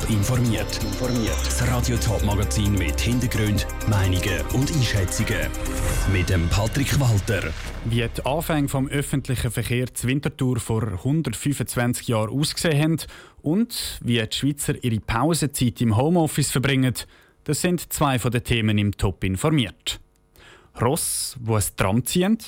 Top informiert. Das Radio Top Magazin mit Hintergründen, Meinungen und Einschätzungen. Mit dem Patrick Walter. Wie die Anfänge vom öffentlichen Verkehr zur Winterthur vor 125 Jahren ausgesehen haben und wie die Schweizer ihre Pausezeit im Homeoffice verbringen, das sind zwei von den Themen im Top informiert. Ross, die ein Tram ziehen.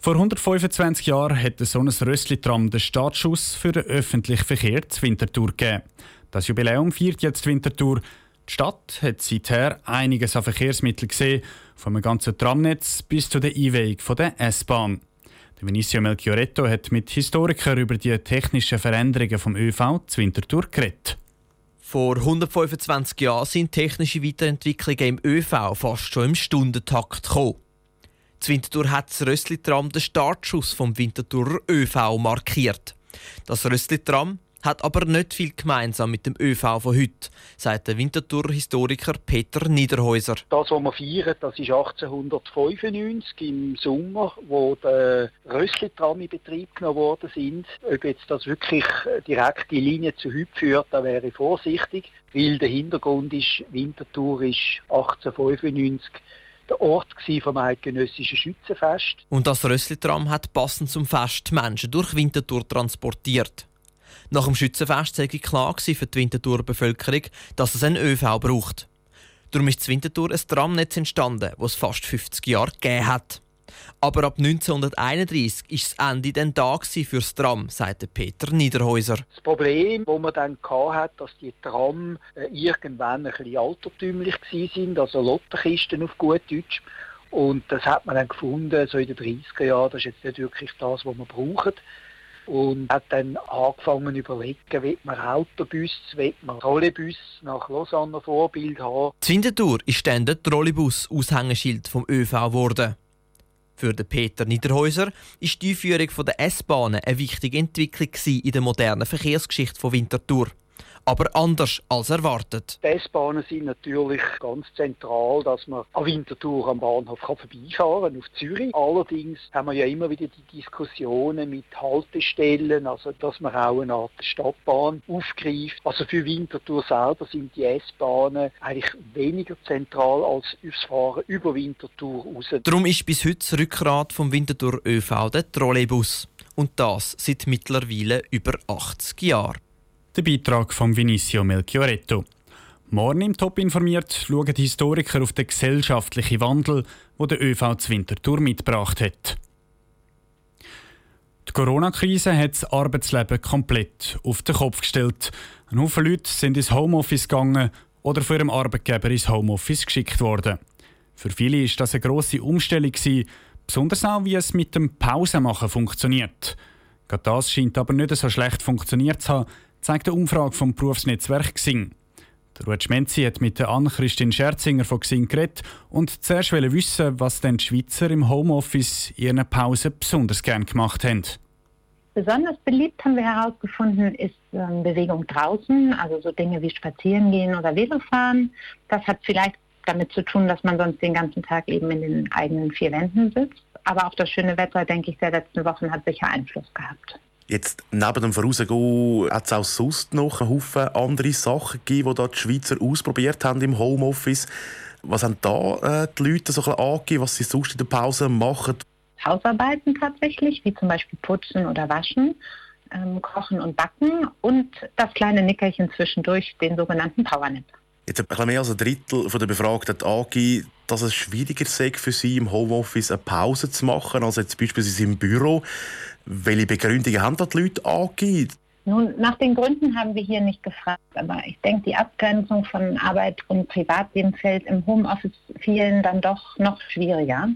Vor 125 Jahren hat so ein Rössli-Tram den Startschuss für den öffentlichen Verkehr zur Winterthur gegeben. Das Jubiläum feiert jetzt Winterthur. Die Stadt hat seither einiges an Verkehrsmitteln gesehen, vom ganzen Tramnetz bis zu der Einweihung der S-Bahn. Der Vinicio Melchioretto hat mit Historikern über die technischen Veränderungen vom ÖV zur Winterthur geredet. Vor 125 Jahren sind technische Weiterentwicklungen im ÖV fast schon im Stundentakt gekommen. Das Winterthur hat das Rössli-Tram den Startschuss vom Winterthurer ÖV markiert. Das Rössli-Tram hat aber nicht viel gemeinsam mit dem ÖV von heute, sagt der Winterthurer Historiker Peter Niederhäuser. Das, was wir feiern, das ist 1895 im Sommer, wo der Rössli-Tram in Betrieb genommen worden sind. Ob jetzt das wirklich direkt die Linie zu heute führt, da wäre ich vorsichtig, weil der Hintergrund ist, Winterthur ist 1895 der Ort vom eidgenössischen Schützenfest. Und das Rössli-Tram hat passend zum Fest die Menschen durch Winterthur transportiert. Nach dem Schützenfest sei klar für die Winterthurer Bevölkerung, dass es einen ÖV braucht. Darum ist in Winterthur ein Tramnetz entstanden, das es fast 50 Jahre gegeben hat. Aber ab 1931 ist das Ende dann da für das Tram, sagte Peter Niederhäuser. Das Problem, das man dann hatte, dass die Tram irgendwann ein bisschen altertümlich waren, also Lotterkisten auf gut Deutsch. Und das hat man dann gefunden, so in den 30er Jahren, das ist jetzt nicht wirklich das, was man braucht. Und hat dann angefangen zu überlegen, will man Autobus, will man Trolleybus nach Lausanne Vorbild haben. In Winterthur ist dann der Trolleybus Aushängeschild vom ÖV geworden. Für Peter Niederhäuser ist die Einführung der S-Bahnen eine wichtige Entwicklung in der modernen Verkehrsgeschichte von Winterthur. Aber anders als erwartet. Die S-Bahnen sind natürlich ganz zentral, dass man an Winterthur am Bahnhof vorbeifahren kann, auf Zürich. Allerdings haben wir ja immer wieder die Diskussionen mit Haltestellen, also dass man auch eine Art Stadtbahn aufgreift. Also für Winterthur selber sind die S-Bahnen eigentlich weniger zentral als das Fahren über Winterthur raus. Darum ist bis heute das Rückgrat vom Winterthur ÖV der Trolleybus. Und das seit mittlerweile über 80 Jahren. Der Beitrag von Vinicio Melchioretto. Morgen im Top informiert schauen die Historiker auf den gesellschaftlichen Wandel, den der ÖV zu Winterthur mitgebracht hat. Die Corona-Krise hat das Arbeitsleben komplett auf den Kopf gestellt. Ein Haufen Leute sind ins Homeoffice gegangen oder von ihrem Arbeitgeber ins Homeoffice geschickt worden. Für viele war das eine grosse Umstellung, besonders auch, wie es mit dem Pausenmachen funktioniert. Gerade das scheint aber nicht so schlecht funktioniert zu haben, zeigt eine Umfrage vom Berufsnetzwerk XING. Der Ruud Schmenzi hat mit der Ann-Christin Scherzinger von XING geredet und zuerst wollte wissen, was denn die Schweizer im Homeoffice in ihren Pausen besonders gerne gemacht haben. Besonders beliebt, haben wir herausgefunden, ist Bewegung draußen, also so Dinge wie Spazierengehen oder Velofahren. Das hat vielleicht damit zu tun, dass man sonst den ganzen Tag eben in den eigenen vier Wänden sitzt. Aber auch das schöne Wetter, denke ich, der letzten Wochen hat sicher Einfluss gehabt. Jetzt, neben dem Vorausgehen, hat es auch sonst noch einen Haufen andere Sachen gegeben, die die Schweizer ausprobiert haben im Homeoffice. Was haben da die Leute so ein bisschen angegeben, was sie sonst in der Pause machen? Hausarbeiten tatsächlich, wie zum Beispiel Putzen oder Waschen, Kochen und Backen und das kleine Nickerchen zwischendurch, den sogenannten Powernap. Jetzt hat ein bisschen mehr als ein Drittel der Befragten angegeben, dass es schwieriger sei für sie, im Homeoffice eine Pause zu machen, als jetzt beispielsweise im Büro. Welche Begründungen haben die Leute angegeben? Nun, nach den Gründen haben wir hier nicht gefragt, aber ich denke, die Abgrenzung von Arbeit und Privatleben fällt im Homeoffice vielen dann doch noch schwieriger.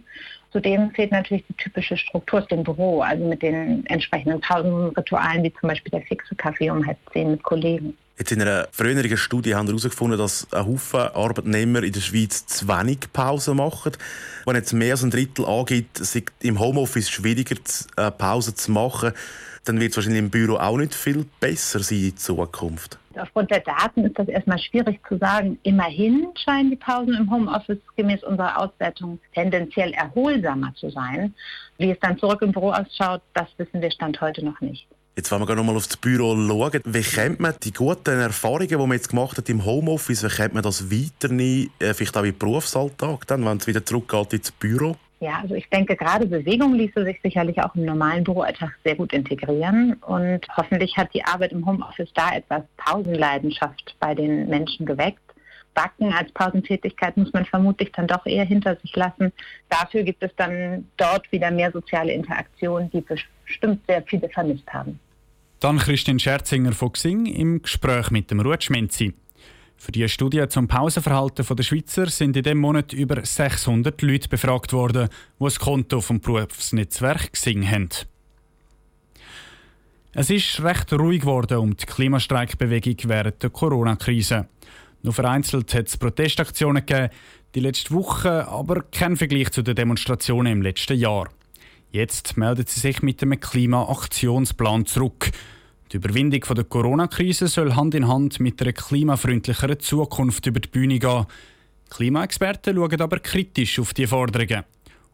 Zudem fehlt natürlich die typische Struktur aus dem Büro, also mit den entsprechenden Pausenritualen, wie zum Beispiel der fixe Kaffee um 9:30 mit Kollegen. Jetzt in einer früheren Studie haben wir herausgefunden, dass ein Haufen Arbeitnehmer in der Schweiz zu wenig Pausen machen. Wenn jetzt mehr als ein Drittel angibt, es sei im Homeoffice schwieriger, Pausen zu machen, dann wird es wahrscheinlich im Büro auch nicht viel besser sein in Zukunft. Aufgrund der Daten ist das erstmal schwierig zu sagen. Immerhin scheinen die Pausen im Homeoffice gemäß unserer Auswertung tendenziell erholsamer zu sein. Wie es dann zurück im Büro ausschaut, das wissen wir Stand heute noch nicht. Jetzt wollen wir noch mal auf das Büro schauen. Wie könnte man die guten Erfahrungen, die man jetzt gemacht hat im Homeoffice, wie könnte man das weiternehmen, vielleicht auch im Berufsalltag, dann, wenn es wieder zurückgeht ins Büro? Ja, also ich denke, gerade Bewegung ließe sich sicherlich auch im normalen Büroalltag sehr gut integrieren. Und hoffentlich hat die Arbeit im Homeoffice da etwas Pausenleidenschaft bei den Menschen geweckt. Backen als Pausentätigkeit muss man vermutlich dann doch eher hinter sich lassen. Dafür gibt es dann dort wieder mehr soziale Interaktion, die bestimmt sehr viele vermisst haben. Dann Ann-Christin Scherzinger von XING im Gespräch mit dem Ruth Schmenzi. Für die Studie zum Pausenverhalten der Schweizer sind in diesem Monat über 600 Leute befragt worden, die das Konto vom Berufsnetzwerk XING haben. Es ist recht ruhig geworden um die Klimastreikbewegung während der Corona-Krise. Nur vereinzelt hat es Protestaktionen gegeben, die letzte Woche aber kein Vergleich zu den Demonstrationen im letzten Jahr. Jetzt meldet sie sich mit einem Klimaaktionsplan zurück. Die Überwindung der Corona-Krise soll Hand in Hand mit einer klimafreundlicheren Zukunft über die Bühne gehen. Klimaexperten schauen aber kritisch auf die Forderungen.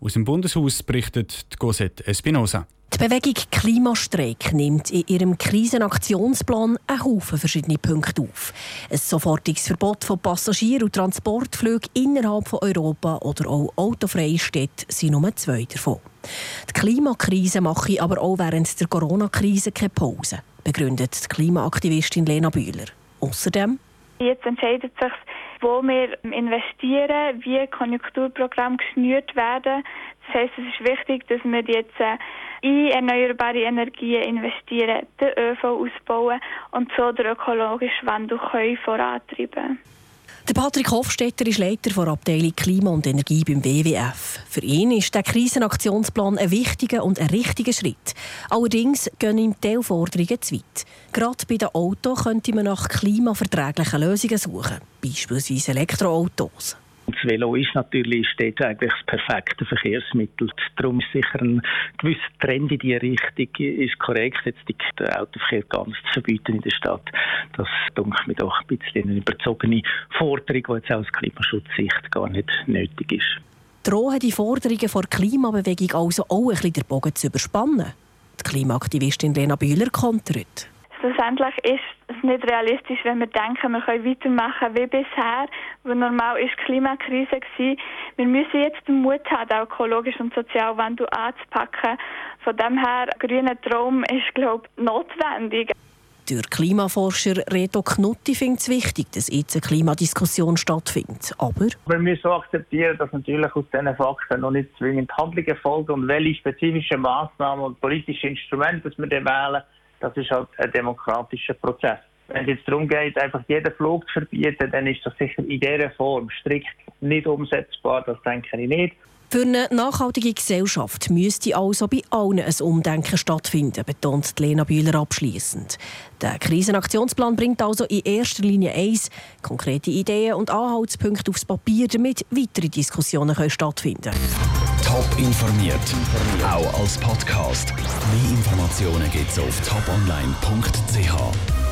Aus dem Bundeshaus berichtet die Cosette Espinosa. Die Bewegung Klimastreik nimmt in ihrem Krisenaktionsplan einen Haufen verschiedene Punkte auf. Ein sofortiges Verbot von Passagier- und Transportflügen innerhalb von Europa oder auch autofreie Städte sind nur zwei davon. Die Klimakrise mache aber auch während der Corona-Krise keine Pause, begründet die Klimaaktivistin Lena Bühler. Außerdem: Jetzt entscheidet sich, wo wir investieren, wie Konjunkturprogramme geschnürt werden. Das heisst, es ist wichtig, dass wir jetzt in erneuerbare Energien investieren, den ÖV ausbauen und so den ökologischen Wandel vorantreiben. Der Patrick Hofstetter ist Leiter der Abteilung Klima und Energie beim WWF. Für ihn ist der Krisenaktionsplan ein wichtiger und ein richtiger Schritt. Allerdings gehen ihm Teilforderungen zu weit. Gerade bei den Autos könnte man nach klimaverträglichen Lösungen suchen, beispielsweise Elektroautos. Das Velo ist natürlich stets eigentlich das perfekte Verkehrsmittel. Darum ist sicher ein gewisser Trend in diese Richtung ist korrekt. Jetzt den Autoverkehr ganz zu verbieten in der Stadt, das denkt mir doch ein bisschen eine überzogene Forderung, die jetzt aus Klimaschutzsicht gar nicht nötig ist. Drohen die Forderungen der Klimabewegung also auch ein bisschen den Bogen zu überspannen? Die Klimaaktivistin Lena Bühler kontert. Schlussendlich ist es nicht realistisch, wenn wir denken, wir können weitermachen wie bisher, wo normal ist die Klimakrise gewesen. Wir müssen jetzt den Mut haben, den ökologischen und sozialen Wandel anzupacken. Von dem her, grüner Traum ist, glaube ich, notwendig. Der Klimaforscher Reto Knutti findet es wichtig, dass jetzt eine Klimadiskussion stattfindet. Aber wir müssen akzeptieren, dass natürlich aus diesen Fakten noch nicht zwingend Handlungen folgen und welche spezifischen Massnahmen und politische Instrumente wir dann wählen. Das ist halt ein demokratischer Prozess. Wenn es jetzt darum geht, einfach jeden Flug zu verbieten, dann ist das sicher in dieser Form strikt nicht umsetzbar. Das denke ich nicht. Für eine nachhaltige Gesellschaft müsste also bei allen ein Umdenken stattfinden, betont Lena Bühler abschliessend. Der Krisenaktionsplan bringt also in erster Linie eins, konkrete Ideen und Anhaltspunkte aufs Papier, damit weitere Diskussionen können stattfinden. Top informiert, auch als Podcast. Mehr Informationen gibt's auf toponline.ch.